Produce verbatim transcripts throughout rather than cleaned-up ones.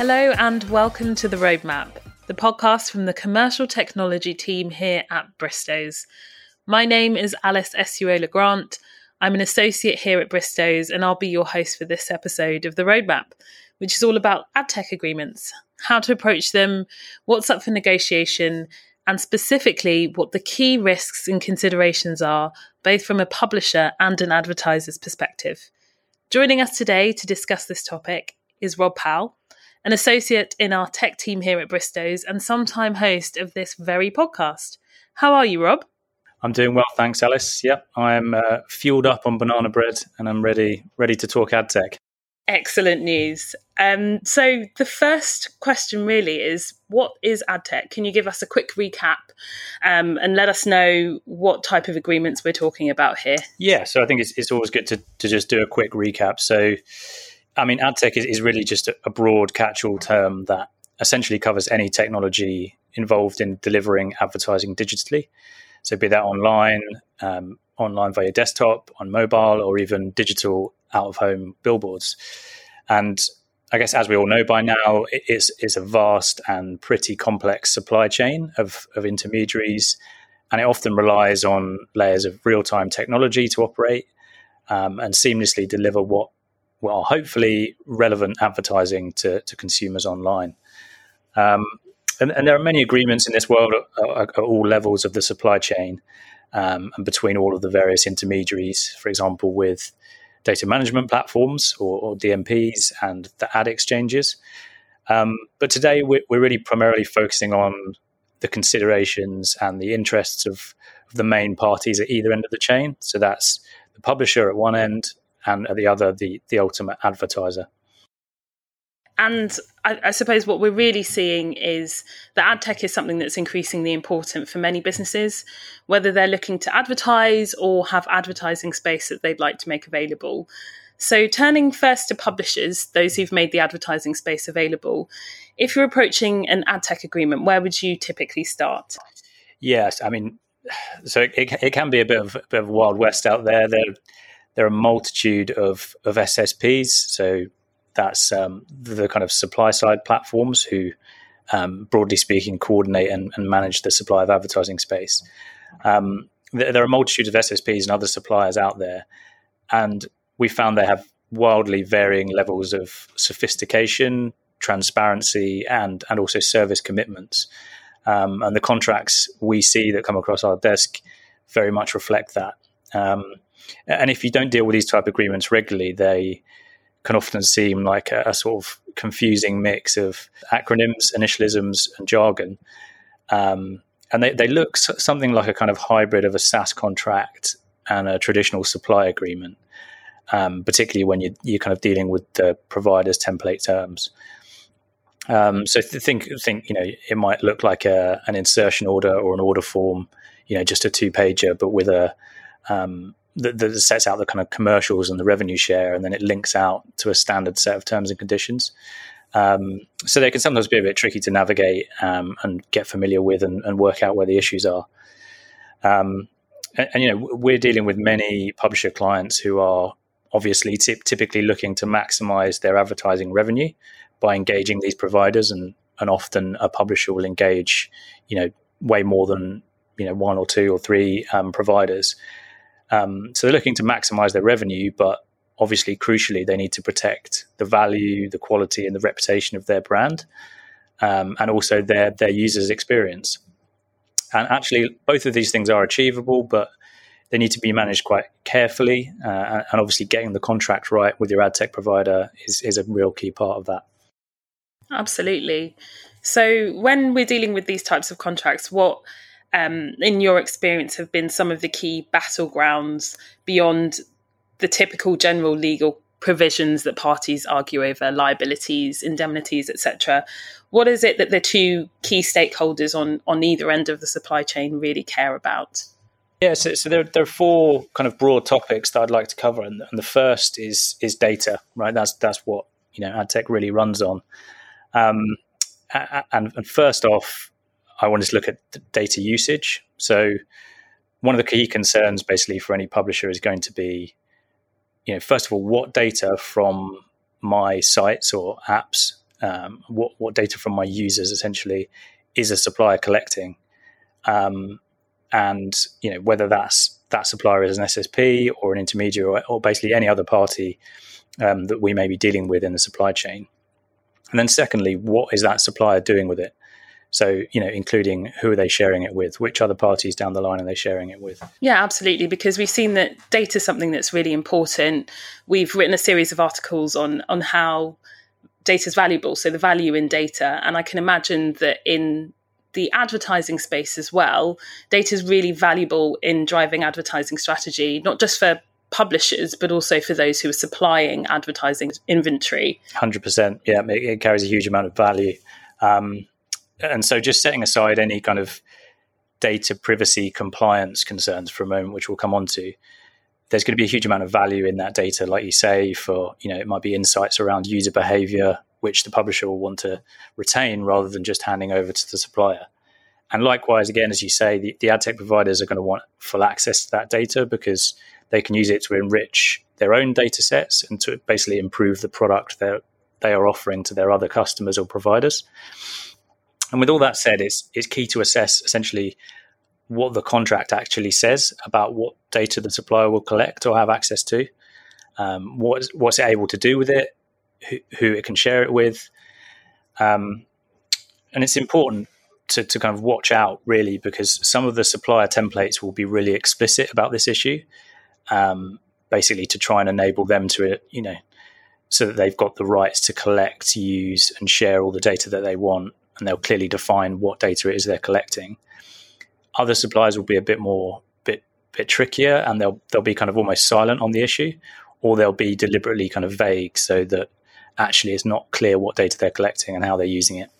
Hello and welcome to The Roadmap, the podcast from the commercial technology team here at Bristows. My name is Alice Esuola-Grant. I'm an associate here at Bristows and I'll be your host for this episode of The Roadmap, which is all about adtech agreements, how to approach them, what's up for negotiation, and specifically what the key risks and considerations are, both from a publisher and an advertiser's perspective. Joining us today to discuss this topic is Rob Powell, an associate in our tech team here at Bristows and sometime host of this very podcast. How are you, Rob? I'm doing well, thanks, Alice. Yep, I'm uh, fueled up on banana bread and I'm ready ready to talk ad tech. Excellent news. Um, so the first question really is, what is ad tech? Can you give us a quick recap um, and let us know what type of agreements we're talking about here? Yeah, so I think it's, it's always good to, to just do a quick recap. So I mean, ad tech is, is really just a broad catch-all term that essentially covers any technology involved in delivering advertising digitally. So be that online, um, online via desktop, on mobile, or even digital out-of-home billboards. And I guess, as we all know by now, it's, it's a vast and pretty complex supply chain of, of intermediaries, and it often relies on layers of real-time technology to operate um, and seamlessly deliver what well, hopefully relevant advertising to, to consumers online. Um, and, and there are many agreements in this world at, at, at all levels of the supply chain um, and between all of the various intermediaries, for example, with data management platforms or, or D M Ps and the ad exchanges. Um, but today we're, we're really primarily focusing on the considerations and the interests of, of the main parties at either end of the chain. So that's the publisher at one end, and at the other, the, the ultimate advertiser. And I, I suppose what we're really seeing is that ad tech is something that's increasingly important for many businesses, whether they're looking to advertise or have advertising space that they'd like to make available. So turning first to publishers, those who've made the advertising space available, if you're approaching an ad tech agreement, where would you typically start? Yes, I mean, so it, it can be a bit of a bit of Wild West out there. They're, There are a multitude of, of S S Ps, so that's um, the kind of supply-side platforms who, um, broadly speaking, coordinate and, and manage the supply of advertising space. Um, th- there are a multitude of S S Ps and other suppliers out there, and we found they have wildly varying levels of sophistication, transparency, and, and also service commitments. Um, and the contracts we see that come across our desk very much reflect that. Um, and if you don't deal with these type of agreements regularly, they can often seem like a, a sort of confusing mix of acronyms, initialisms, and jargon. Um, and they, they look something like a kind of hybrid of a SaaS contract and a traditional supply agreement, um, particularly when you, you're kind of dealing with the provider's template terms. Um, so think, think, you know, it might look like a, an insertion order or an order form, you know, just a two-pager, but with a um that, that sets out the kind of commercials and the revenue share, and then it links out to a standard set of terms and conditions. Um, so they can sometimes be a bit tricky to navigate um, and get familiar with and, and work out where the issues are. Um, and, and, you know, we're dealing with many publisher clients who are obviously t- typically looking to maximize their advertising revenue by engaging these providers, and, and often a publisher will engage, you know, way more than, you know, one or two or three um, providers. Um, so they're looking to maximize their revenue, but obviously, crucially, they need to protect the value, the quality, and the reputation of their brand, um, and also their their users' experience. And actually, both of these things are achievable, but they need to be managed quite carefully. Uh, and obviously, getting the contract right with your ad tech provider is is a real key part of that. Absolutely. So when we're dealing with these types of contracts, what Um, in your experience have been some of the key battlegrounds beyond the typical general legal provisions that parties argue over, liabilities, indemnities, et cetera? What is it that the two key stakeholders on, on either end of the supply chain really care about? Yeah, so, so there, there are four kind of broad topics that I'd like to cover, and, and the first is is data, right? That's that's what, you know, ad tech really runs on. Um, and, and first off, I wanted to look at data usage. So one of the key concerns basically for any publisher is going to be, you know, first of all, what data from my sites or apps um, what, what data from my users essentially is a supplier collecting. Um, and, you know, whether that's that supplier is an S S P or an intermediary or, or basically any other party um, that we may be dealing with in the supply chain. And then secondly, what is that supplier doing with it? So, you know, including who are they sharing it with? Which other parties down the line are they sharing it with? Yeah, absolutely. Because we've seen that data is something that's really important. We've written a series of articles on on how data is valuable. So the value in data. And I can imagine that in the advertising space as well, data is really valuable in driving advertising strategy, not just for publishers, but also for those who are supplying advertising inventory. one hundred percent. Yeah, it carries a huge amount of value. Um, and so just setting aside any kind of data privacy compliance concerns for a moment, which we'll come on to, there's going to be a huge amount of value in that data, like you say, for, you know, it might be insights around user behavior, which the publisher will want to retain rather than just handing over to the supplier. And likewise, again, as you say, the, the ad tech providers are going to want full access to that data because they can use it to enrich their own data sets and to basically improve the product that they are offering to their other customers or providers. And with all that said, it's it's key to assess essentially what the contract actually says about what data the supplier will collect or have access to, um, what, what's it able to do with it, who, who it can share it with. Um, and it's important to, to kind of watch out, really, because some of the supplier templates will be really explicit about this issue, um, basically to try and enable them to, you know, so that they've got the rights to collect, use, and share all the data that they want. And they'll clearly define what data it is they're collecting. Other suppliers will be a bit more, bit bit trickier, and they'll they'll be kind of almost silent on the issue, or they'll be deliberately kind of vague so that actually it's not clear what data they're collecting and how they're using it.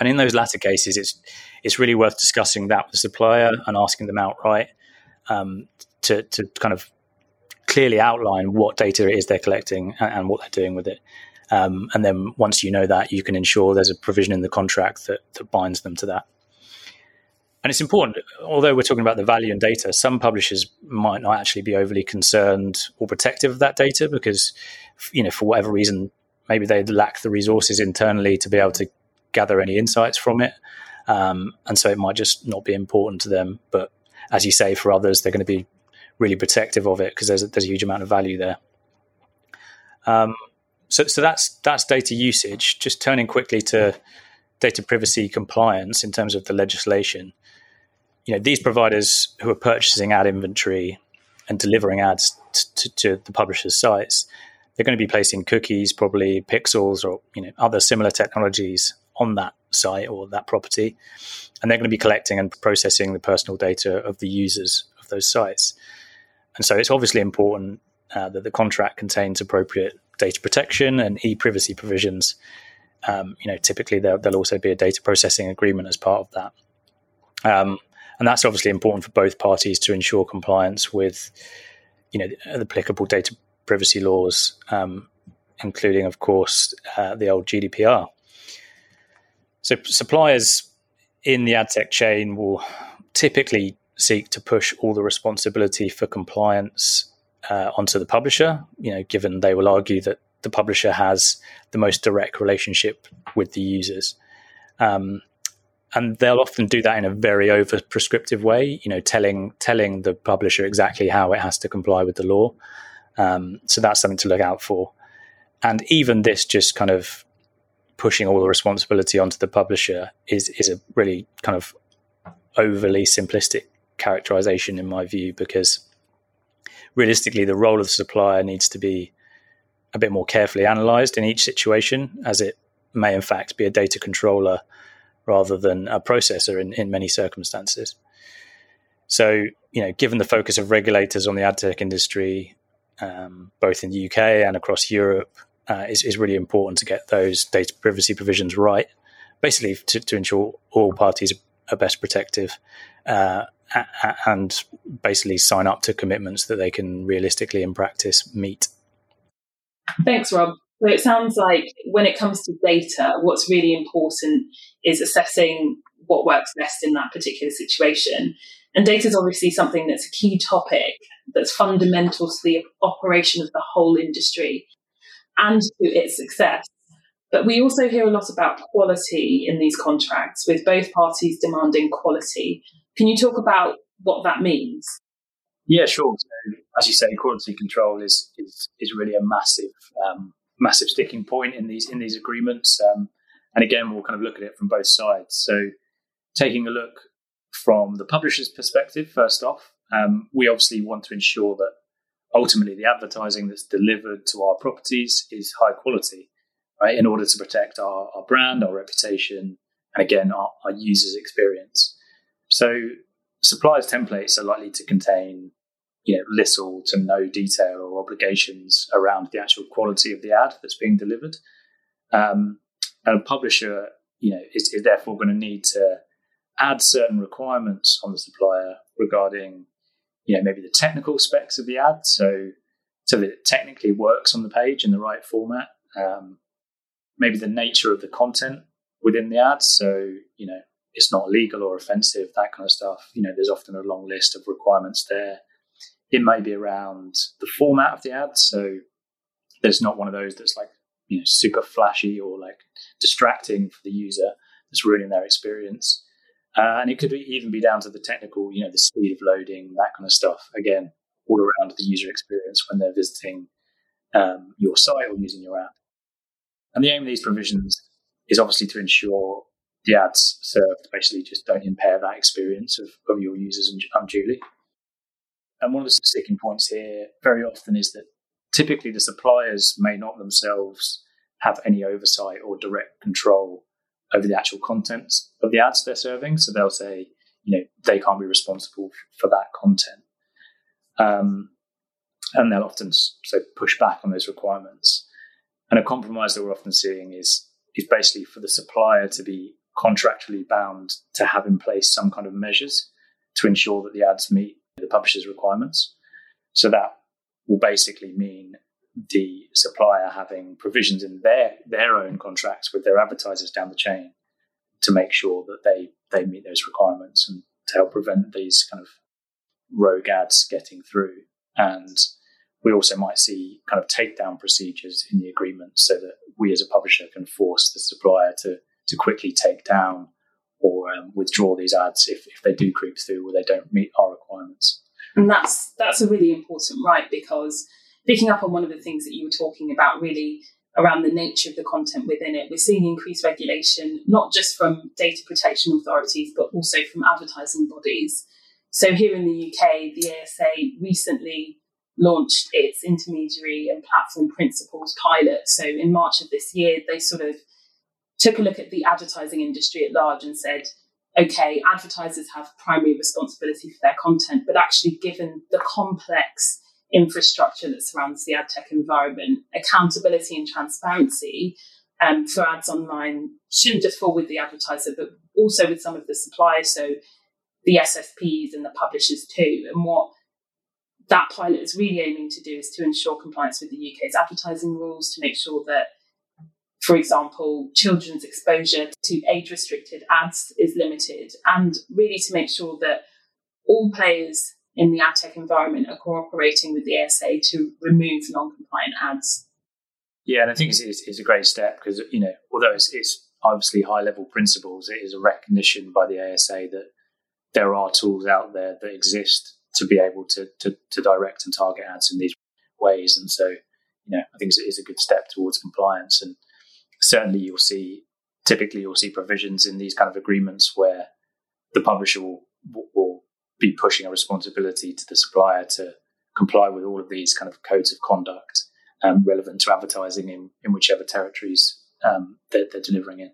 And in those latter cases, it's it's really worth discussing that with the supplier and asking them outright um, to to kind of clearly outline what data it is they're collecting and, and what they're doing with it. Um, and then once you know that, you can ensure there's a provision in the contract that, that binds them to that. And it's important, although we're talking about the value in data, some publishers might not actually be overly concerned or protective of that data because, you know, for whatever reason, maybe they lack the resources internally to be able to gather any insights from it. Um, and so it might just not be important to them. But as you say, for others, they're going to be really protective of it because there's, there's a huge amount of value there. Um, So, so that's that's data usage. Just turning quickly to data privacy compliance in terms of the legislation. You know, these providers who are purchasing ad inventory and delivering ads t- t- to the publishers' sites, they're going to be placing cookies, probably pixels, or you know other similar technologies on that site or that property, and they're going to be collecting and processing the personal data of the users of those sites. And so, it's obviously important uh, that the contract contains appropriate data protection and e-privacy provisions. Um, you know, typically there, there'll also be a data processing agreement as part of that. Um, and that's obviously important for both parties to ensure compliance with, you know, the, the applicable data privacy laws, um, including, of course, uh, the old G D P R. So suppliers in the ad tech chain will typically seek to push all the responsibility for compliance Uh, onto the publisher, you know, given they will argue that the publisher has the most direct relationship with the users. Um, and they'll often do that in a very over-prescriptive way, you know, telling telling the publisher exactly how it has to comply with the law. Um, so that's something to look out for. And even this just kind of pushing all the responsibility onto the publisher is, is a really kind of overly simplistic characterization in my view, because realistically, the role of the supplier needs to be a bit more carefully analysed in each situation, as it may in fact be a data controller rather than a processor in, in many circumstances. So, you know, given the focus of regulators on the ad tech industry, um, both in the U K and across Europe, uh, is is really important to get those data privacy provisions right, basically to, to ensure all parties are best protective. Uh, and basically sign up to commitments that they can realistically in practice meet. Thanks, Rob. So it sounds like when it comes to data, what's really important is assessing what works best in that particular situation. And data is obviously something that's a key topic that's fundamental to the operation of the whole industry and to its success. But we also hear a lot about quality in these contracts, with both parties demanding quality. Can you talk about what that means? Yeah, sure. So, as you say, quality control is is, is really a massive um, massive sticking point in these in these agreements. Um, and again, we'll kind of look at it from both sides. So, taking a look from the publisher's perspective, first off, um, we obviously want to ensure that ultimately the advertising that's delivered to our properties is high quality, right? In order to protect our, our brand, our reputation, and again, our, our users' experience. So, suppliers' templates are likely to contain, you know, little to no detail or obligations around the actual quality of the ad that's being delivered. Um, and a publisher, you know, is, is therefore going to need to add certain requirements on the supplier regarding, you know, maybe the technical specs of the ad, so so that it technically works on the page in the right format. Um, maybe the nature of the content within the ad, so, you know, it's not illegal or offensive, that kind of stuff. You know, there's often a long list of requirements there. It may be around the format of the ad. So there's not one of those that's like, you know, super flashy or like distracting for the user, that's ruining their experience. Uh, and it could be, even be down to the technical, you know, the speed of loading, that kind of stuff. Again, all around the user experience when they're visiting um, your site or using your app. And the aim of these provisions is obviously to ensure the ads served basically just don't impair that experience of, of your users unduly. And one of the sticking points here very often is that typically the suppliers may not themselves have any oversight or direct control over the actual contents of the ads they're serving. So they'll say, you know, they can't be responsible for that content. Um, and they'll often so push back on those requirements. And a compromise that we're often seeing is is basically for the supplier to be contractually bound to have in place some kind of measures to ensure that the ads meet the publisher's requirements. So that will basically mean the supplier having provisions in their their own contracts with their advertisers down the chain to make sure that they they meet those requirements and to help prevent these kind of rogue ads getting through. And we also might see kind of takedown procedures in the agreement so that we as a publisher can force the supplier to to quickly take down or um, withdraw these ads if, if they do creep through or they don't meet our requirements. And that's that's a really important right, because picking up on one of the things that you were talking about really around the nature of the content within it, we're seeing increased regulation, not just from data protection authorities, but also from advertising bodies. So here in the U K, the A S A recently launched its intermediary and platform principles pilot. So in March of this year, they sort of took a look at the advertising industry at large and said, okay, advertisers have primary responsibility for their content, but actually given the complex infrastructure that surrounds the ad tech environment, accountability and transparency um, for ads online shouldn't just fall with the advertiser, but also with some of the suppliers, so the S S Ps and the publishers too. And what that pilot is really aiming to do is to ensure compliance with the U K's advertising rules, to make sure that, for example, children's exposure to age-restricted ads is limited, and really to make sure that all players in the ad tech environment are cooperating with the A S A to remove non-compliant ads. Yeah, and I think it's, it's, it's a great step because, you know, although it's, it's obviously high-level principles, it is a recognition by the A S A that there are tools out there that exist to be able to, to to direct and target ads in these ways. And so, you know, I think it is a good step towards compliance. And certainly you'll see, typically you'll see provisions in these kind of agreements where the publisher will, will be pushing a responsibility to the supplier to comply with all of these kind of codes of conduct um, relevant to advertising in, in whichever territories um, they're, they're delivering in.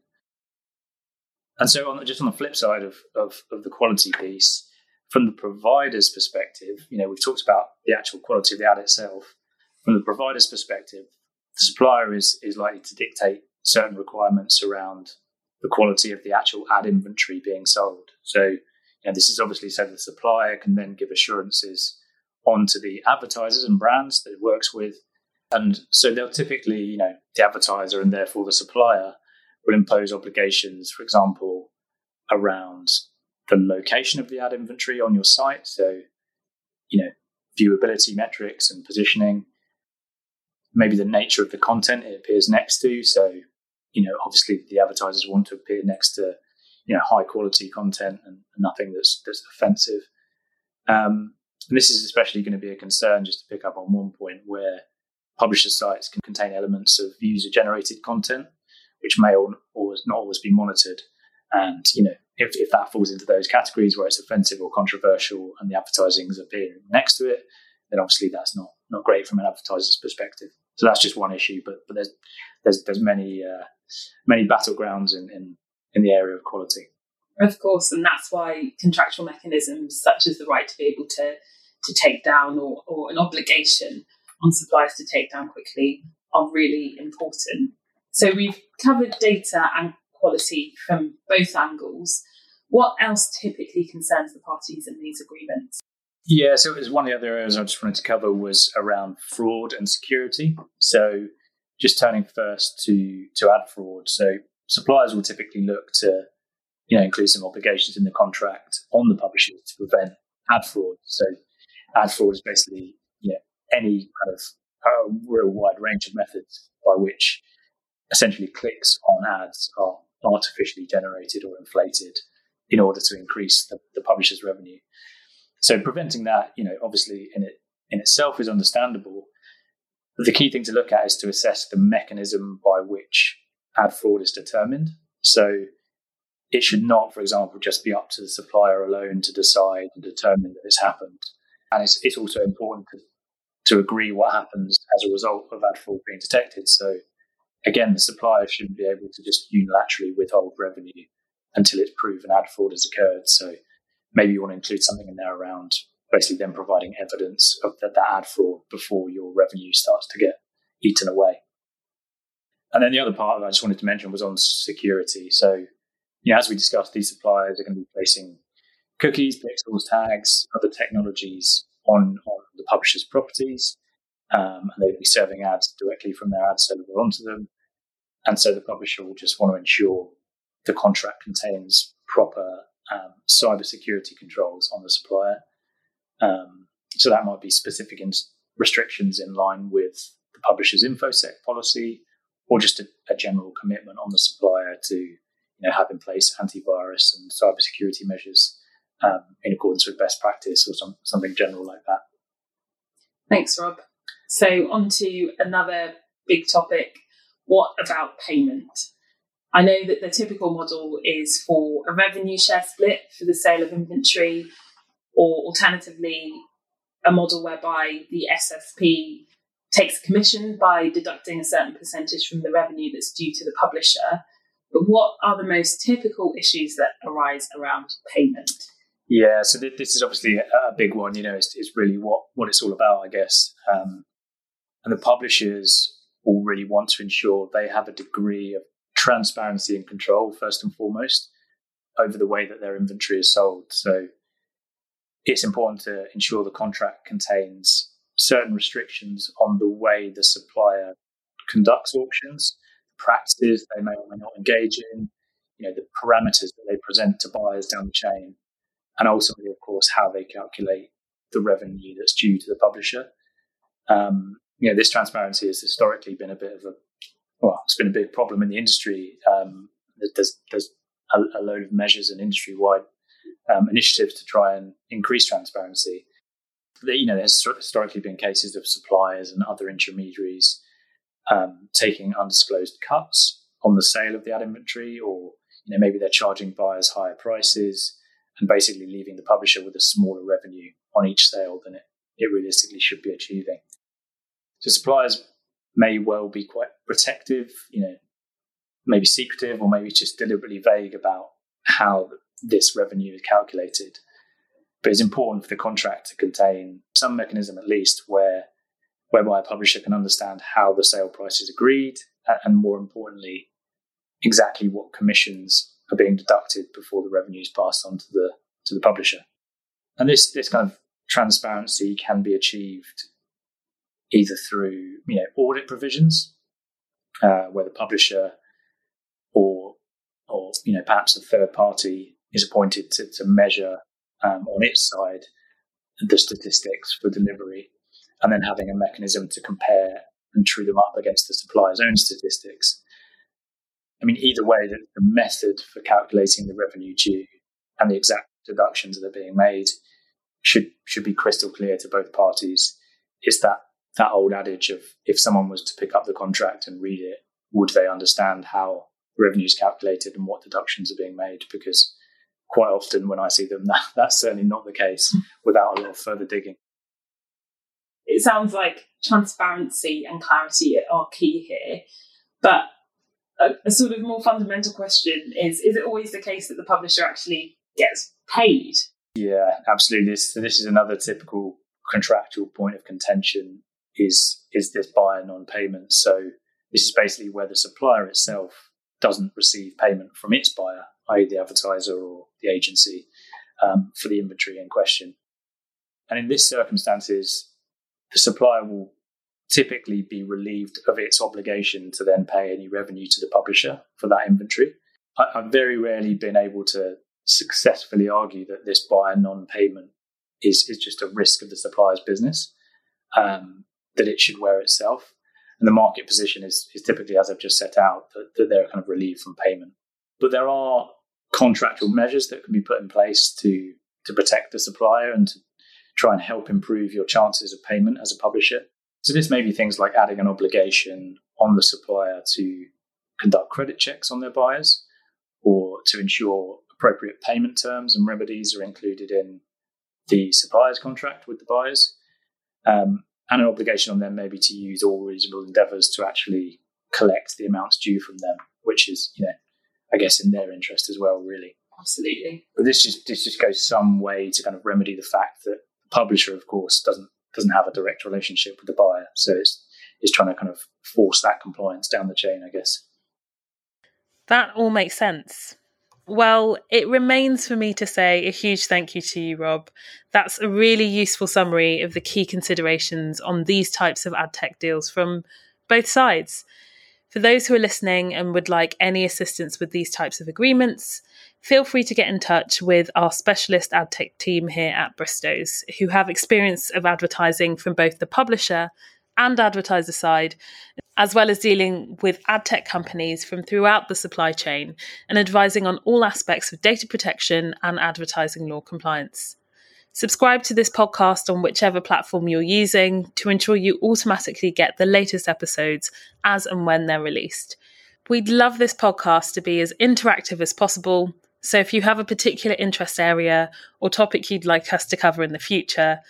And so on the, just on the flip side of, of, of the quality piece, from the provider's perspective, you know, we've talked about the actual quality of the ad itself. From the provider's perspective, the supplier is is likely to dictate certain requirements around the quality of the actual ad inventory being sold. So, you know, this is obviously so the supplier can then give assurances onto the advertisers and brands that it works with. And so they'll typically, you know, the advertiser and therefore the supplier will impose obligations, for example, around the location of the ad inventory on your site. So, you know, viewability metrics and positioning, maybe the nature of the content it appears next to. So, you know, obviously the advertisers want to appear next to, you know, high quality content and nothing that's that's offensive. Um, and this is especially going to be a concern, just to pick up on one point, where publisher sites can contain elements of user generated content, which may or always not always be monitored. And, you know, if, if that falls into those categories where it's offensive or controversial and the advertising is appearing next to it, then obviously that's not not great from an advertiser's perspective. So that's just one issue, but but there's there's there's many uh, many battlegrounds in, in in the area of quality. Of course, and that's why contractual mechanisms such as the right to be able to to take down or, or an obligation on suppliers to take down quickly are really important. So we've covered data and quality from both angles. What else typically concerns the parties in these agreements? Yeah, so it was one of the other areas I just wanted to cover was around fraud and security. So just turning first to to ad fraud. So suppliers will typically look to, you know, include some obligations in the contract on the publishers to prevent ad fraud. So ad fraud is basically, you know, any kind of uh, real wide range of methods by which essentially clicks on ads are artificially generated or inflated in order to increase the, the publisher's revenue. So preventing that, you know, obviously in it in itself is understandable. But the key thing to look at is to assess the mechanism by which ad fraud is determined. So it should not, for example, just be up to the supplier alone to decide and determine that it's happened. And it's it's also important to, to agree what happens as a result of ad fraud being detected. So again, the supplier shouldn't be able to just unilaterally withhold revenue until it's proven ad fraud has occurred. So maybe you want to include something in there around basically them providing evidence of that, that ad fraud before your revenue starts to get eaten away. And then the other part that I just wanted to mention was on security. So, you know, as we discussed, these suppliers are going to be placing cookies, pixels, tags, other technologies on, on the publisher's properties. Um, and they'll be serving ads directly from their ad server onto them. And so the publisher will just want to ensure the contract contains proper um, cybersecurity controls on the supplier. Um, so that might be specific in- restrictions in line with the publisher's InfoSec policy, or just a, a general commitment on the supplier to, you know, have in place antivirus and cybersecurity measures um, in accordance with best practice, or some, something general like that. Thanks, Rob. So on to another big topic. What about payment? I know that the typical model is for a revenue share split for the sale of inventory, or alternatively, a model whereby the S S P takes commission by deducting a certain percentage from the revenue that's due to the publisher. But what are the most typical issues that arise around payment? Yeah, so th- this is obviously a, a big one. You know, it's, it's really what, what it's all about, I guess. Um, And the publishers will really want to ensure they have a degree of transparency and control, first and foremost, over the way that their inventory is sold. So it's important to ensure the contract contains certain restrictions on the way the supplier conducts auctions, practices they may or may not engage in, you know, the parameters that they present to buyers down the chain, and ultimately, of course, how they calculate the revenue that's due to the publisher. Um, You know, this transparency has historically been a bit of a, well, it's been a big problem in the industry. Um, there's there's a, a load of measures and industry-wide um, initiatives to try and increase transparency. You know, there's historically been cases of suppliers and other intermediaries um, taking undisclosed cuts on the sale of the ad inventory, or, you know, maybe they're charging buyers higher prices and basically leaving the publisher with a smaller revenue on each sale than it, it realistically should be achieving. So suppliers may well be quite protective, you know, maybe secretive, or maybe just deliberately vague about how this revenue is calculated. But it's important for the contract to contain some mechanism, at least, where whereby a publisher can understand how the sale price is agreed, and more importantly, exactly what commissions are being deducted before the revenue is passed on to the to the publisher. And this this kind of transparency can be achieved either through, you know, audit provisions, uh, where the publisher or, or you know, perhaps a third party is appointed to, to measure um, on its side the statistics for delivery, and then having a mechanism to compare and true them up against the supplier's own statistics. I mean, either way, the, the method for calculating the revenue due and the exact deductions that are being made should should be crystal clear to both parties. It's that that old adage of, if someone was to pick up the contract and read it, would they understand how revenue is calculated and what deductions are being made? Because quite often when I see them, that, that's certainly not the case without a lot of further digging. It sounds like transparency and clarity are key here, but a, a sort of more fundamental question is, is it always the case that the publisher actually gets paid? Yeah, absolutely. This, this is another typical contractual point of contention, is, is this buyer non-payment. So this is basically where the supplier itself doesn't receive payment from its buyer, that is the advertiser or the agency, um, for the inventory in question. And in this circumstances, the supplier will typically be relieved of its obligation to then pay any revenue to the publisher for that inventory. I, I've very rarely been able to successfully argue that this buyer non-payment is, is just a risk of the supplier's business, um, that it should wear itself. And the market position is, is typically, as I've just set out, that, that they're kind of relieved from payment. But there are contractual measures that can be put in place to, to protect the supplier and to try and help improve your chances of payment as a publisher. So this may be things like adding an obligation on the supplier to conduct credit checks on their buyers, or to ensure appropriate payment terms and remedies are included in the supplier's contract with the buyers. Um, and an obligation on them maybe to use all reasonable endeavours to actually collect the amounts due from them, which is, you know, I guess in their interest as well, really. Absolutely. But this just this just goes some way to kind of remedy the fact that the publisher, of course, doesn't doesn't have a direct relationship with the buyer. So it's it's trying to kind of force that compliance down the chain, I guess. That all makes sense. Well, it remains for me to say a huge thank you to you, Rob. That's a really useful summary of the key considerations on these types of ad tech deals from both sides. For those who are listening and would like any assistance with these types of agreements, feel free to get in touch with our specialist ad tech team here at Bristows, who have experience of advertising from both the publisher and advertiser side, as well as dealing with ad tech companies from throughout the supply chain and advising on all aspects of data protection and advertising law compliance. Subscribe to this podcast on whichever platform you're using to ensure you automatically get the latest episodes as and when they're released. We'd love this podcast to be as interactive as possible, so if you have a particular interest area or topic you'd like us to cover in the future,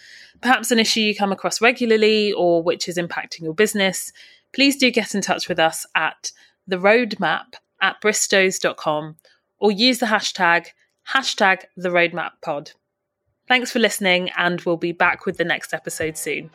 perhaps an issue you come across regularly or which is impacting your business, please do get in touch with us at the roadmap at bristows dot com or use the hashtag, hashtag the roadmap pod. Thanks for listening, and we'll be back with the next episode soon.